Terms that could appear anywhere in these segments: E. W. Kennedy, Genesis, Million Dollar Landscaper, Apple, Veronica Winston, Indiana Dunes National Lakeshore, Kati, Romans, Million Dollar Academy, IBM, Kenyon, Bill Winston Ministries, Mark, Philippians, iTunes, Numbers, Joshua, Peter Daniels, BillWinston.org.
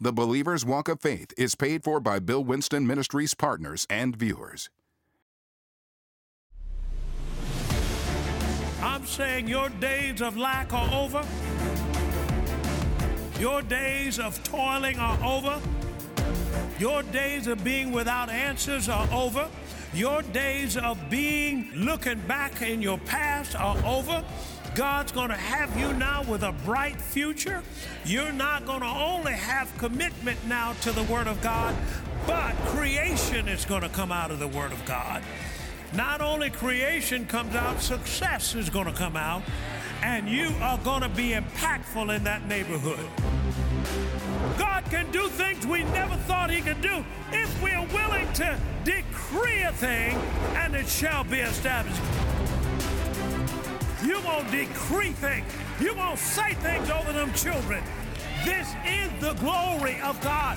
The Believer's Walk of Faith is paid for by Bill Winston Ministries partners and viewers. I'm saying your days of lack are over. Your days of toiling are over. Your days of being without answers are over. Your days of looking back in your past are over. God's going to have you now with a bright future. You're not going to only have commitment now to the Word of God, but creation is going to come out of the Word of God. Not only creation comes out, success is going to come out, and you are going to be impactful in that neighborhood. God can do things we never thought He could do if we're willing to decree a thing, and it shall be established. You won't decree things. You won't say things over them children. This is the glory of God.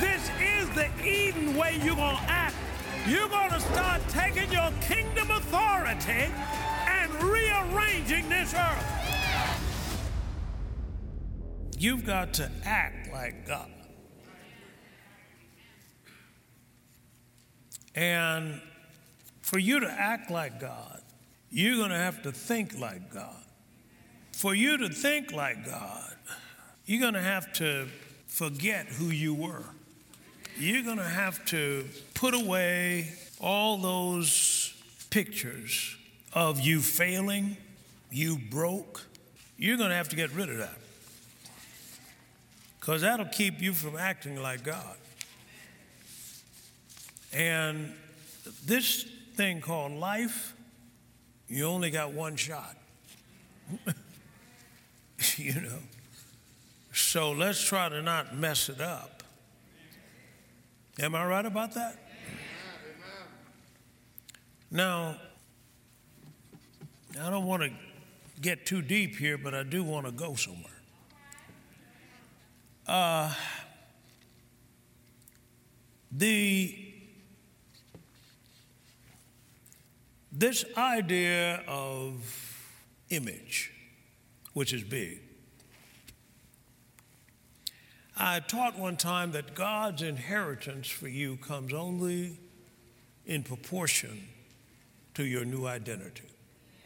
This is the Eden way you're going to act. You're going to start taking your kingdom authority and rearranging this earth. You've got to act like God. And for you to act like God, you're going to have to think like God. For you to think like God, you're going to have to forget who you were. You're going to have to put away all those pictures of you failing, you broke. You're going to have to get rid of that, because that'll keep you from acting like God. And this thing called life, you only got one shot. So let's try to not mess it up. Am I right about that? Amen. Now, I don't want to get too deep here, but I do want to go somewhere. This idea of image, which is big. I taught one time that God's inheritance for you comes only in proportion to your new identity.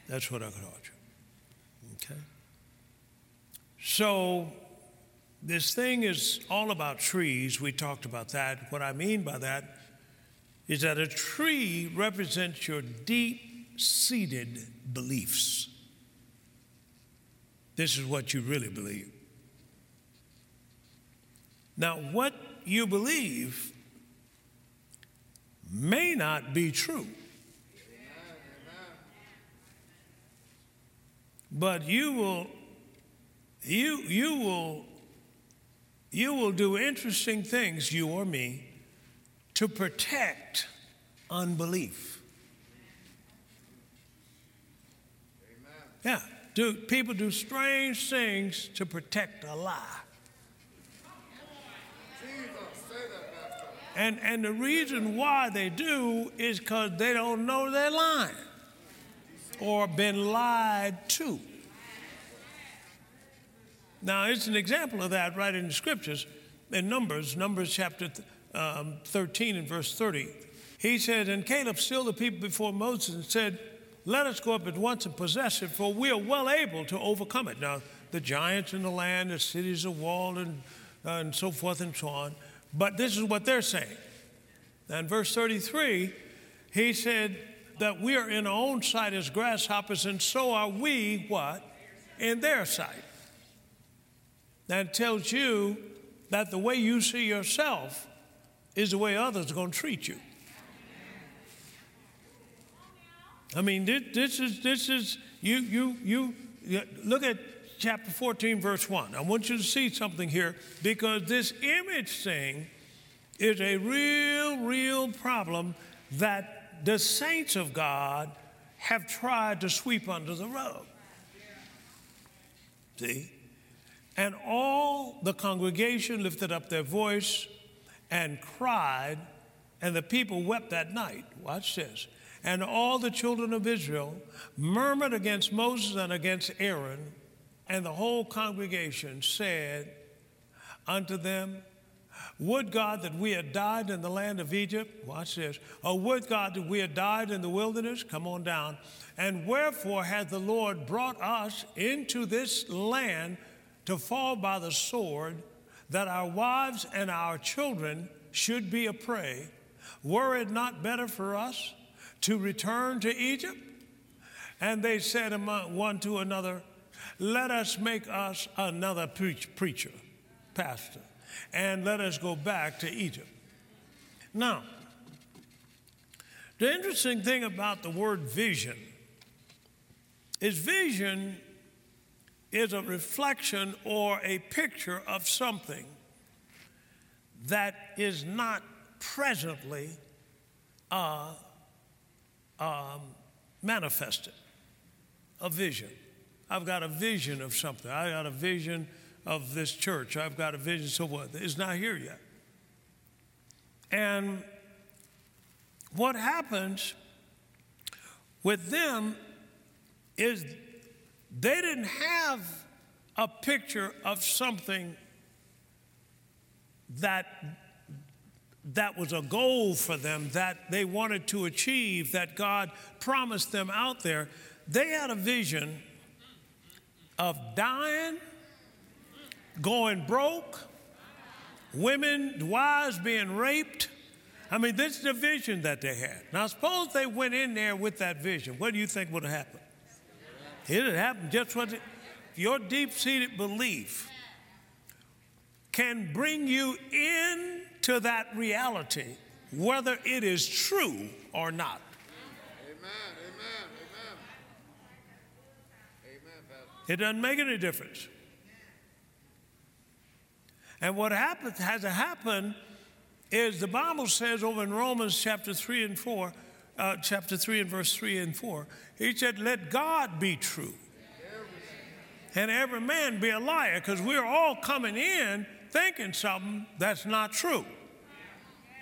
That's what I taught you. Okay? So this thing is all about trees. We talked about that. What I mean by that is that a tree represents your deep-seated beliefs. This is what you really believe. Now, what you believe may not be true, but you will do interesting things, you or me, to protect unbelief. Amen. Yeah, people do strange things to protect a lie. And the reason why they do is because they don't know they're lying or been lied to. Now, it's an example of that right in the Scriptures, in Numbers chapter 13 and verse 30. He said, "And Caleb stilled the people before Moses and said, 'Let us go up at once and possess it, for we are well able to overcome it.'" Now, the giants in the land, the cities are walled, and so forth and so on. But this is what they're saying. And verse 33, he said that we are in our own sight as grasshoppers, and so are we, what? In their sight. That tells you that the way you see yourself is the way others are going to treat you. I mean, this is you look at chapter 14, verse 1. I want you to see something here, because this image thing is a real problem that the saints of God have tried to sweep under the rug. See? And all the congregation lifted up their voice and cried, and the people wept that night. Watch this. "And all the children of Israel murmured against Moses and against Aaron, and the whole congregation said unto them, Would God that we had died in the land of Egypt, watch this, or would God that we had died in the wilderness, come on down, and wherefore hath the Lord brought us into this land to fall by the sword, that our wives and our children should be a prey? Were it not better for us to return to Egypt? And they said one to another, let us make us another pastor, and let us go back to Egypt. Now, the interesting thing about the word vision is vision is a reflection or a picture of something that is not presently manifested, a vision. I've got a vision of something. I got a vision of this church. I've got a vision, so what? It's not here yet. And what happens with them is they didn't have a picture of something that was a goal for them, that they wanted to achieve, that God promised them out there. They had a vision of dying, going broke, women, wives being raped. I mean, this is the vision that they had. Now, suppose they went in there with that vision. What do you think would have happened? It would happen just what your deep-seated belief can bring you in to that reality, whether it is true or not. Amen. It doesn't make any difference. And what has happened is the Bible says over in Romans chapter 3 and verse 3 and 4, he said, let God be true and every man be a liar, because we're all coming in thinking something that's not true.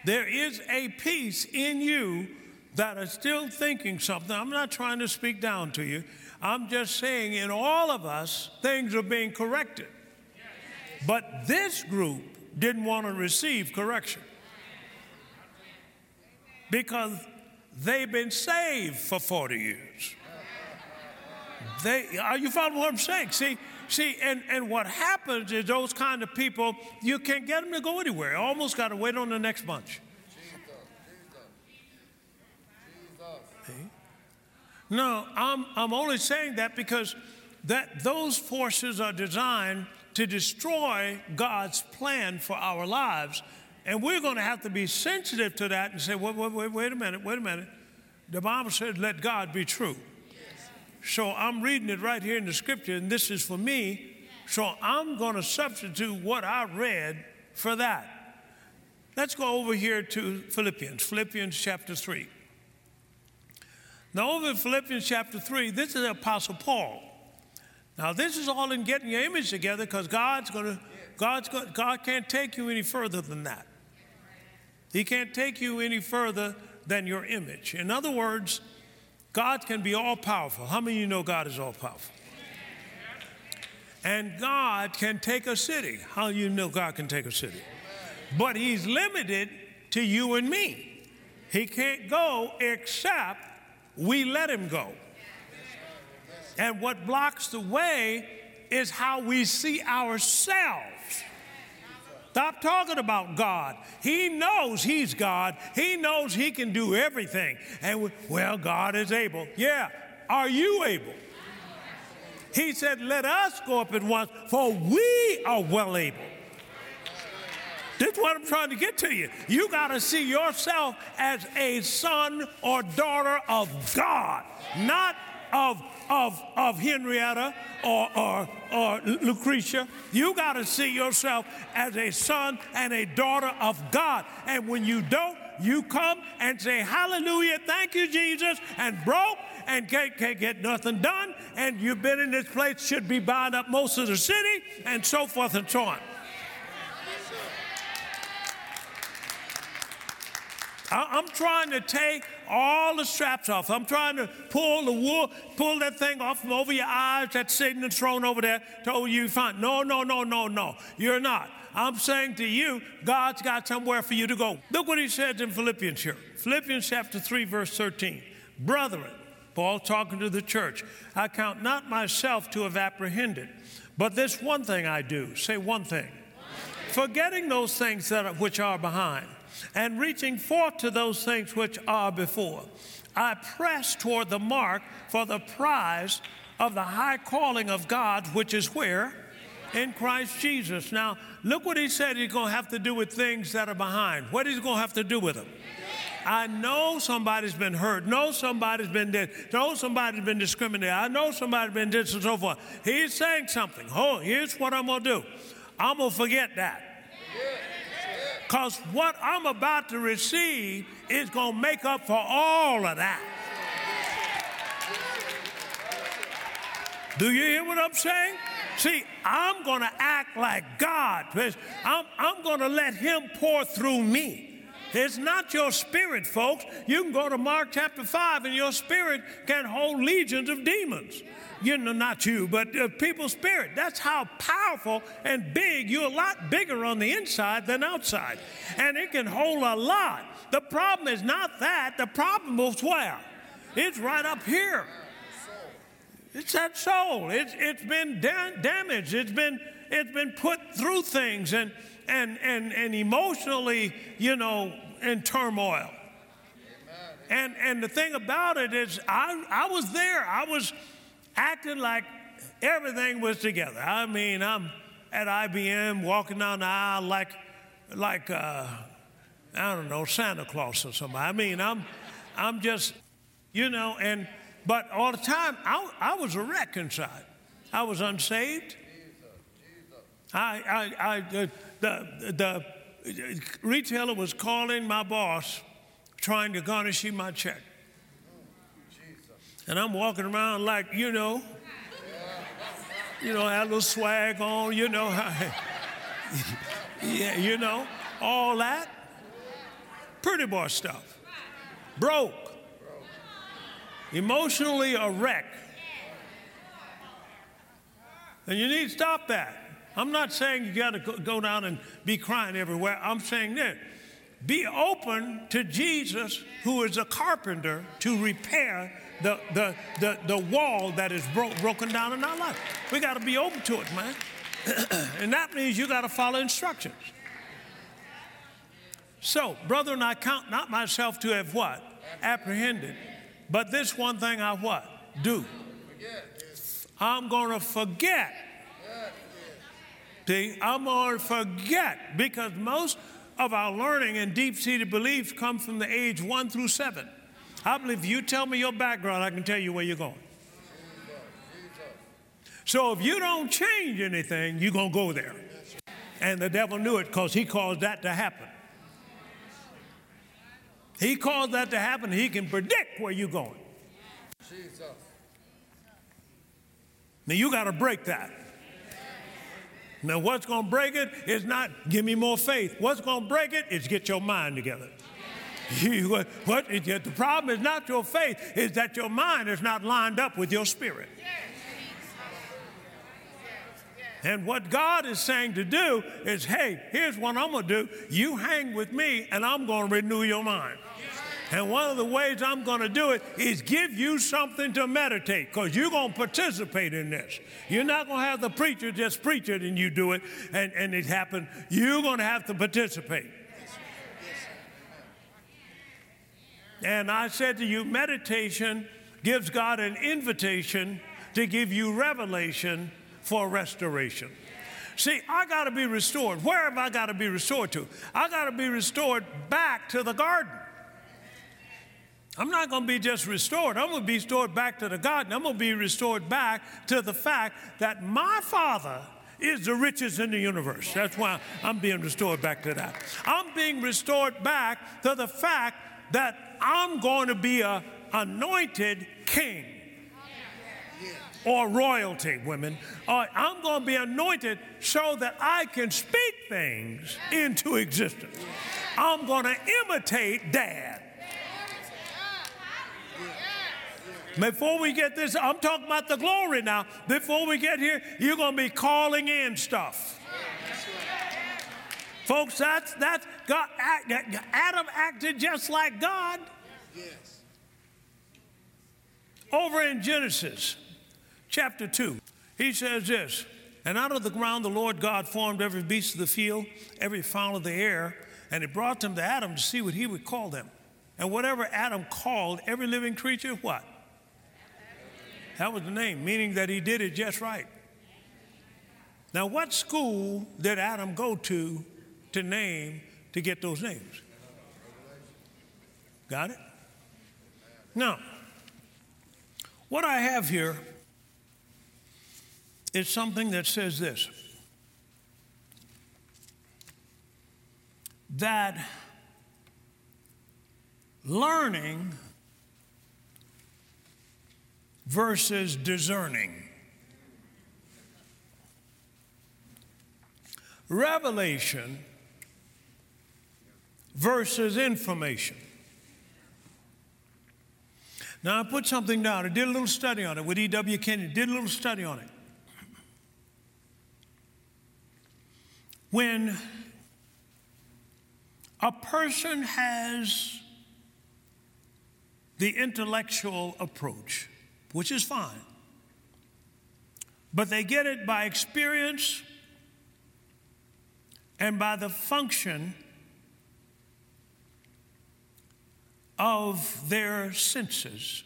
There is a peace in you that is still thinking something. I'm not trying to speak down to you. I'm just saying in all of us, things are being corrected. But this group didn't want to receive correction because they've been saved for 40 years. Are you following what I'm saying? See, and what happens is those kind of people, you can't get them to go anywhere. Almost got to wait on the next bunch. Jesus. See? No, I'm only saying that because that those forces are designed to destroy God's plan for our lives, and we're going to have to be sensitive to that and say, wait a minute. The Bible says, let God be true. So I'm reading it right here in the scripture, and this is for me, so I'm going to substitute what I read for that. Let's go over here to Philippians chapter 3. Now, over in Philippians chapter 3, this is the Apostle Paul. Now, this is all in getting your image together, because God can't take you any further than that. He can't take you any further than your image. In other words, God can be all-powerful. How many of you know God is all-powerful? And God can take a city. How do you know God can take a city? But he's limited to you and me. He can't go except we let him go. And what blocks the way is how we see ourselves. Stop talking about God. He knows he's God. He knows he can do everything. And God is able. Yeah, are you able? He said, let us go up at once, for we are well able. This is what I'm trying to get to you. You got to see yourself as a son or daughter of God, not of Henrietta or Lucretia. You got to see yourself as a son and a daughter of God. And when you don't, you come and say, hallelujah, thank you, Jesus, and broke and can't get nothing done, and you've been in this place, should be buying up most of the city, and so forth and so on. I'm trying to take all the straps off. I'm trying to pull the wool, pull that thing off from over your eyes, that's sitting and thrown over there, told you fine. No. You're not. I'm saying to you, God's got somewhere for you to go. Look what he says in Philippians here. Philippians chapter 3, verse 13. Brethren, Paul talking to the church, I count not myself to have apprehended, but this one thing I do. Say one thing. Forgetting those things which are behind and reaching forth to those things which are before. I press toward the mark for the prize of the high calling of God, which is where? In Christ Jesus. Now, look what he said he's going to have to do with things that are behind. What is he going to have to do with them? I know somebody's been hurt. Know somebody's been dead. Know somebody's been discriminated. I know somebody's been this and so forth. He's saying something. Oh, here's what I'm going to do. I'm going to forget that. Because what I'm about to receive is going to make up for all of that. Do you hear what I'm saying? See, I'm going to act like God. I'm going to let him pour through me. It's not your spirit, folks. You can go to Mark chapter 5, and your spirit can hold legions of demons. You know, not you, but people's spirit. That's how powerful and big. You're a lot bigger on the inside than outside. And it can hold a lot. The problem is not that. The problem is where? It's right up here. It's that soul. It's been damaged. It's been put through things and emotionally, you know, in turmoil. And the thing about it is I was there. I was acting like everything was together. I mean, I'm at IBM walking down the aisle like I don't know, Santa Claus or somebody. I mean, I'm just, you know, and but all the time, I was a wreck inside. I was unsaved. The retailer was calling my boss, trying to garnish my check. And I'm walking around like, you know, had a little swag on, you know. Yeah, you know, all that. Pretty boy stuff. Broke. Emotionally a wreck. And you need to stop that. I'm not saying you got to go down and be crying everywhere. I'm saying this. Be open to Jesus, who is a carpenter, to repair the wall that is broken down in our life. We got to be open to it, man. And that means you got to follow instructions. So, brethren, I count not myself to have what? Apprehended. But this one thing I what? Do. I'm going to forget. See, I'm going to forget, because most of our learning and deep-seated beliefs come from the age 1 through 7. I believe you tell me your background, I can tell you where you're going. So if you don't change anything, you're going to go there. And the devil knew it, because he caused that to happen. He caused that to happen. He can predict where you're going. Now, you got to break that. Now, what's going to break it is not give me more faith. What's going to break it is get your mind together. The problem is not your faith, is that your mind is not lined up with your spirit. And what God is saying to do is, hey, here's what I'm going to do. You hang with me, and I'm going to renew your mind. And one of the ways I'm going to do it is give you something to meditate, because you're going to participate in this. You're not going to have the preacher just preach it and you do it and it happens. You're going to have to participate. And I said to you, meditation gives God an invitation to give you revelation for restoration. See, I got to be restored. Where have I got to be restored to? I got to be restored back to the garden. I'm not going to be just restored. I'm going to be restored back to the garden. I'm going to be restored back to the fact that my Father is the richest in the universe. That's why I'm being restored back to that. I'm being restored back to the fact that I'm going to be an anointed king or royalty, women. I'm going to be anointed so that I can speak things into existence. I'm going to imitate Dad. Before we get this, I'm talking about the glory now. Before we get here, you're going to be calling in stuff. Folks, that's God. Adam acted just like God. Yes. Over in Genesis chapter 2, he says this, "And out of the ground the Lord God formed every beast of the field, every fowl of the air, and he brought them to Adam to see what he would call them. And whatever Adam called every living creature, what? That was the name, meaning that he did it just right." Now, what school did Adam go to get those names? Got it? Now, what I have here is something that says this, that learning versus discerning. Revelation versus information. Now, I put something down. I did a little study on it with E. W. Kennedy. When a person has the intellectual approach, which is fine, but they get it by experience and by the function of their senses,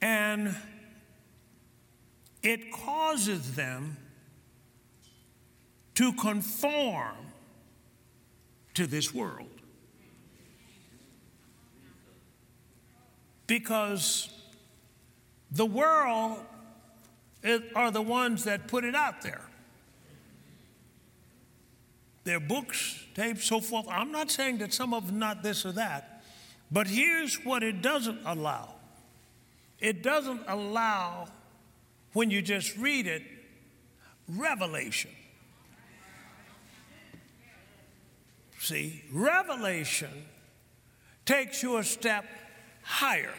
and it causes them to conform to this world, because the world are the ones that put it out there. Their books, tapes, so forth. I'm not saying that some of them not this or that, but here's what it doesn't allow. It doesn't allow, when you just read it, revelation. See, revelation takes you a step higher.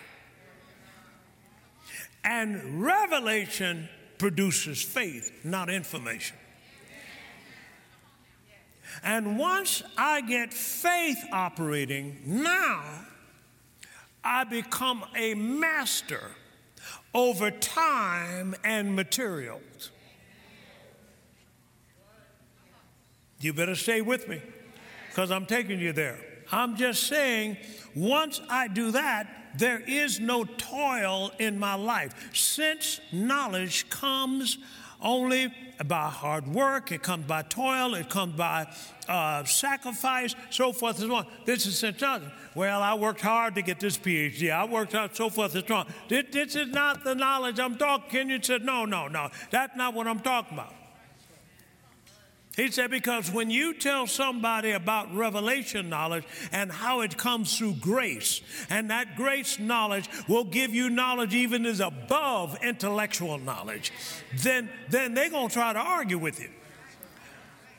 And revelation produces faith, not information. And once I get faith operating, now I become a master over time and materials. You better stay with me, because I'm taking you there. I'm just saying, once I do that, there is no toil in my life. Since knowledge comes only by hard work, it comes by toil, it comes by sacrifice, so forth and so on. This is since knowledge. Well, I worked hard to get this PhD. I worked hard, so forth and so on. This is not the knowledge I'm talking. Kenyon said, no. That's not what I'm talking about. He said, because when you tell somebody about revelation knowledge and how it comes through grace, and that grace knowledge will give you knowledge even as above intellectual knowledge, then they're going to try to argue with you.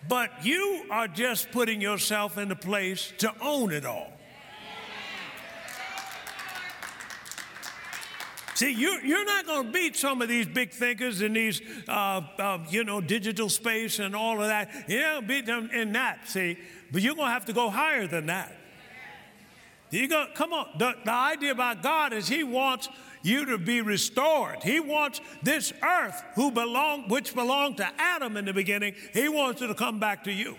But you are just putting yourself in a place to own it all. See, you're not going to beat some of these big thinkers in these, digital space and all of that. You're not going to beat them in that, see. But you're going to have to go higher than that. Come on. The idea about God is he wants you to be restored. He wants this earth, which belonged to Adam in the beginning, he wants it to come back to you.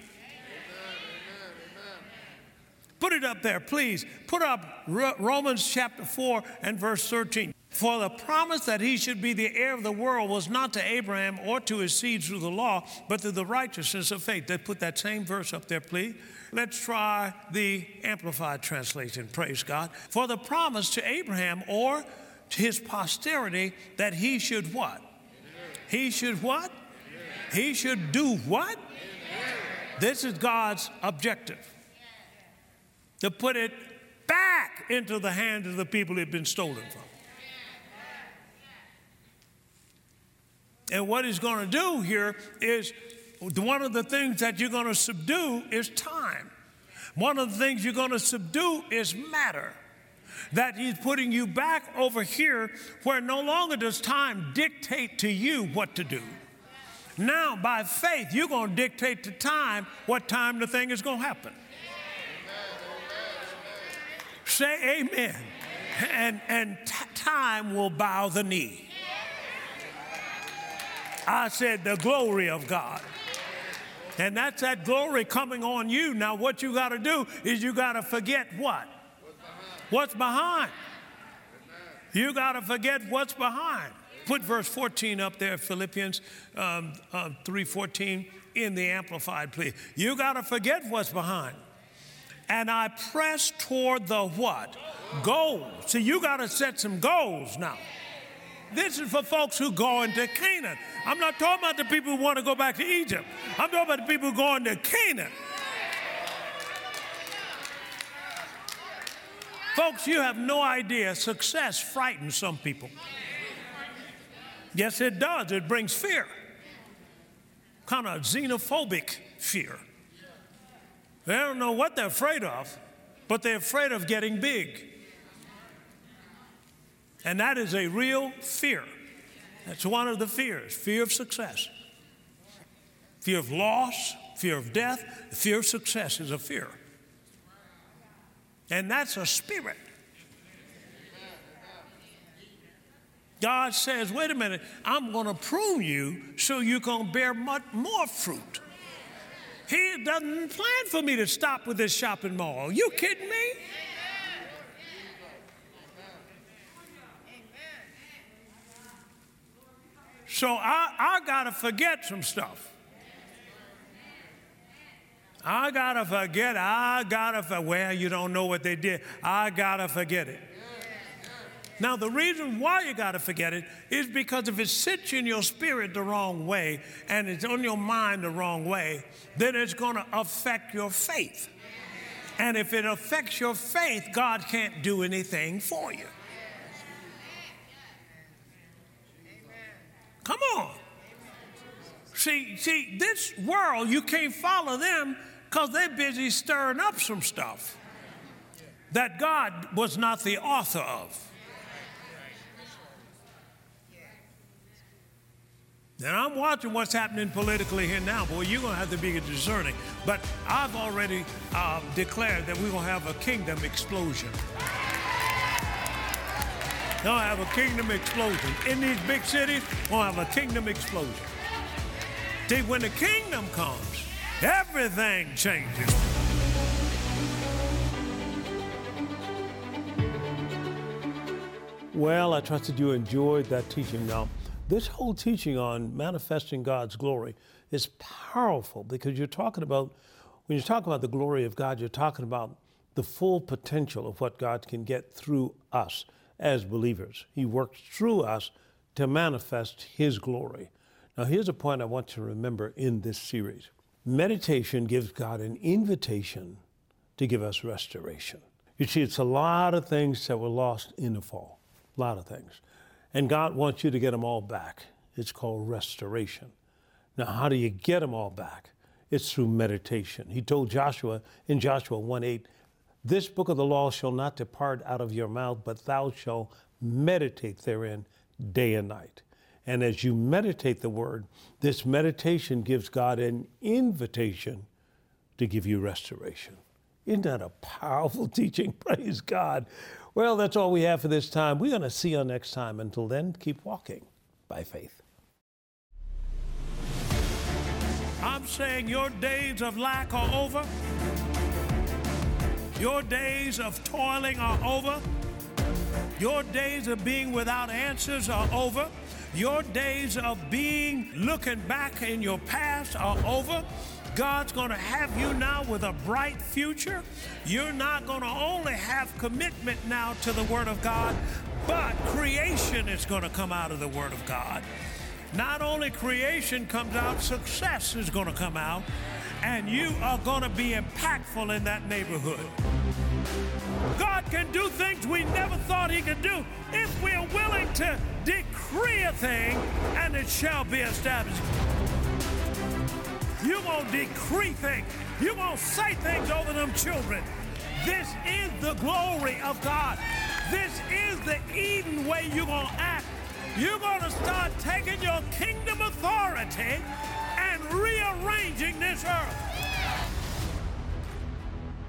Put it up there, please. Put up Romans chapter 4 and verse 13. For the promise that he should be the heir of the world was not to Abraham or to his seed through the law, but through the righteousness of faith. They put that same verse up there, please. Let's try the Amplified translation, praise God. For the promise to Abraham or to his posterity that he should what? Amen. He should what? Amen. He should do what? Amen. This is God's objective, to put it back into the hands of the people it had been stolen from. And what he's going to do here is, one of the things that you're going to subdue is time. One of the things you're going to subdue is matter. That he's putting you back over here where no longer does time dictate to you what to do. Now, by faith, you're going to dictate the time, what time the thing is going to happen. Amen. Say amen. Amen. And time will bow the knee. I said the glory of God. And that's that glory coming on you. Now, what you got to do is you got to forget what? What's behind? You got to forget what's behind. Put verse 14 up there, Philippians 3:14 in the Amplified, please. You got to forget what's behind. And I press toward the what? Goal. See, you got to set some goals now. This is for folks who go into Canaan. I'm not talking about the people who want to go back to Egypt. I'm talking about the people who go into Canaan. Folks, you have no idea. Success frightens some people. Yes, it does. It brings fear. Kind of xenophobic fear. They don't know what they're afraid of, but they're afraid of getting big. And that is a real fear. That's one of the fears, fear of success. Fear of loss, fear of death, fear of success is a fear. And that's a spirit. God says, wait a minute, I'm going to prune you so you're going to bear much more fruit. He doesn't plan for me to stop with this shopping mall. Are you kidding me? So I got to forget some stuff. Well, you don't know what they did. I got to forget it. Now, the reason why you got to forget it is because if it sits in your spirit the wrong way and it's on your mind the wrong way, then it's going to affect your faith. And if it affects your faith, God can't do anything for you. Come on. See, this world, you can't follow them because they're busy stirring up some stuff that God was not the author of. And I'm watching what's happening politically here now. Boy, you're going to have to be discerning. But I've already declared that we're going to have a kingdom explosion. We're going to have a kingdom explosion. In these big cities, we're going to have a kingdom explosion. See, when the kingdom comes, everything changes. Well, I trusted you enjoyed that teaching now. This whole teaching on manifesting God's glory is powerful because you're talking about, when you talk about the glory of God, you're talking about the full potential of what God can get through us as believers. He works through us to manifest His glory. Now, here's a point I want to remember in this series. Meditation gives God an invitation to give us restoration. You see, it's a lot of things that were lost in the fall, a lot of things. And God wants you to get them all back. It's called restoration. Now, how do you get them all back? It's through meditation. He told Joshua in Joshua 1:8, this book of the law shall not depart out of your mouth, but thou shalt meditate therein day and night. And as you meditate the word, this meditation gives God an invitation to give you restoration. Isn't that a powerful teaching? Praise God. Well, that's all we have for this time. We're going to see you next time. Until then, keep walking by faith. I'm saying your days of lack are over. Your days of toiling are over. Your days of being without answers are over. Your days of being looking back in your past are over. God's going to have you now with a bright future. You're not going to only have commitment now to the Word of God, but creation is going to come out of the Word of God. Not only creation comes out, success is going to come out, and you are going to be impactful in that neighborhood. God can do things we never thought He could do if we're willing to decree a thing, and it shall be established. You're going to decree things. You're going to say things over them children. This is the glory of God. This is the Eden way you're going to act. You're going to start taking your kingdom authority and rearranging this earth.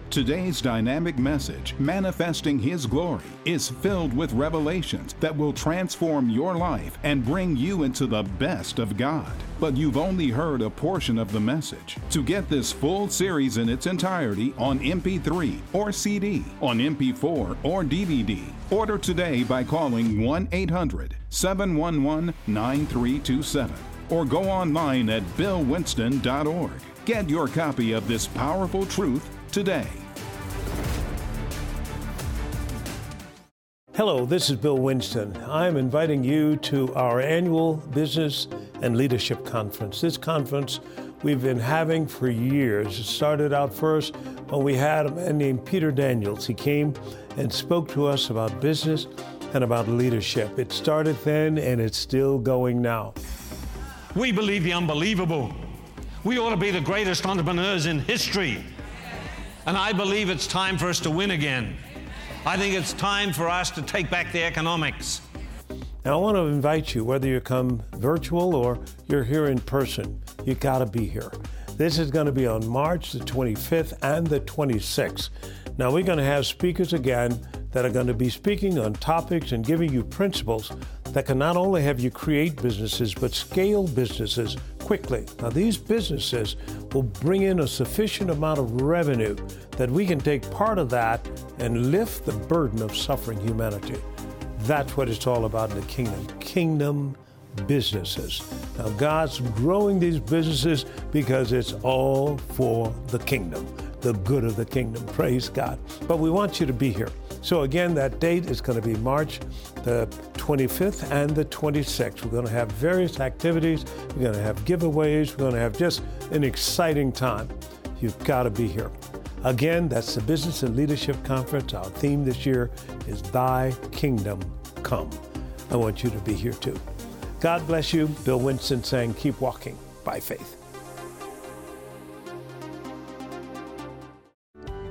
Today's dynamic message, Manifesting His Glory, is filled with revelations that will transform your life and bring you into the best of God. But you've only heard a portion of the message. To get this full series in its entirety on MP3 or CD, on MP4 or DVD, order today by calling 1-800-711-9327 or go online at BillWinston.org. Get your copy of this powerful truth today. Hello, this is Bill Winston. I'm inviting you to our annual Business and Leadership Conference. This conference we've been having for years. It started out first when we had a man named Peter Daniels. He came and spoke to us about business and about leadership. It started then and it's still going now. We believe the unbelievable. We ought to be the greatest entrepreneurs in history. And I believe it's time for us to win again. I think it's time for us to take back the economics. Now, I want to invite you, whether you come virtual or you're here in person, you got to be here. This is going to be on March the 25th and the 26th. Now, we're going to have speakers again that are going to be speaking on topics and giving you principles that can not only have you create businesses, but scale businesses quickly. Now, these businesses will bring in a sufficient amount of revenue that we can take part of that and lift the burden of suffering humanity. That's what it's all about in the kingdom. Kingdom businesses. Now, God's growing these businesses because it's all for the kingdom, the good of the kingdom. Praise God. But we want you to be here. So again, that date is going to be March the 25th and the 26th. We're going to have various activities. We're going to have giveaways. We're going to have just an exciting time. You've got to be here. Again, that's the Business and Leadership Conference. Our theme this year is Thy Kingdom Come. I want you to be here too. God bless you. Bill Winston saying, keep walking by faith.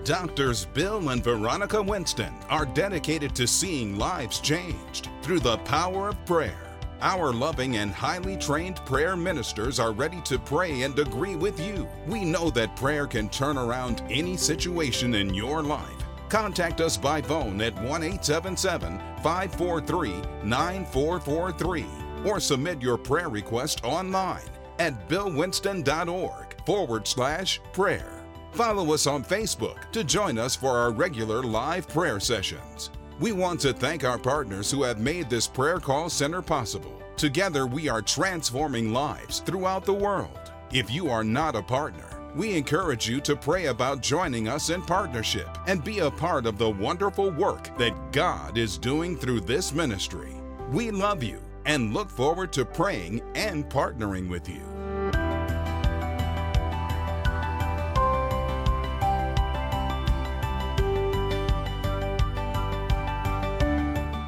Doctors Bill and Veronica Winston are dedicated to seeing lives changed through the power of prayer. Our loving and highly trained prayer ministers are ready to pray and agree with you. We know that prayer can turn around any situation in your life. Contact us by phone at 1-877-543-9443 or submit your prayer request online at BillWinston.org/prayer. Follow us on Facebook to join us for our regular live prayer sessions. We want to thank our partners who have made this Prayer Call Center possible. Together, we are transforming lives throughout the world. If you are not a partner, we encourage you to pray about joining us in partnership and be a part of the wonderful work that God is doing through this ministry. We love you and look forward to praying and partnering with you.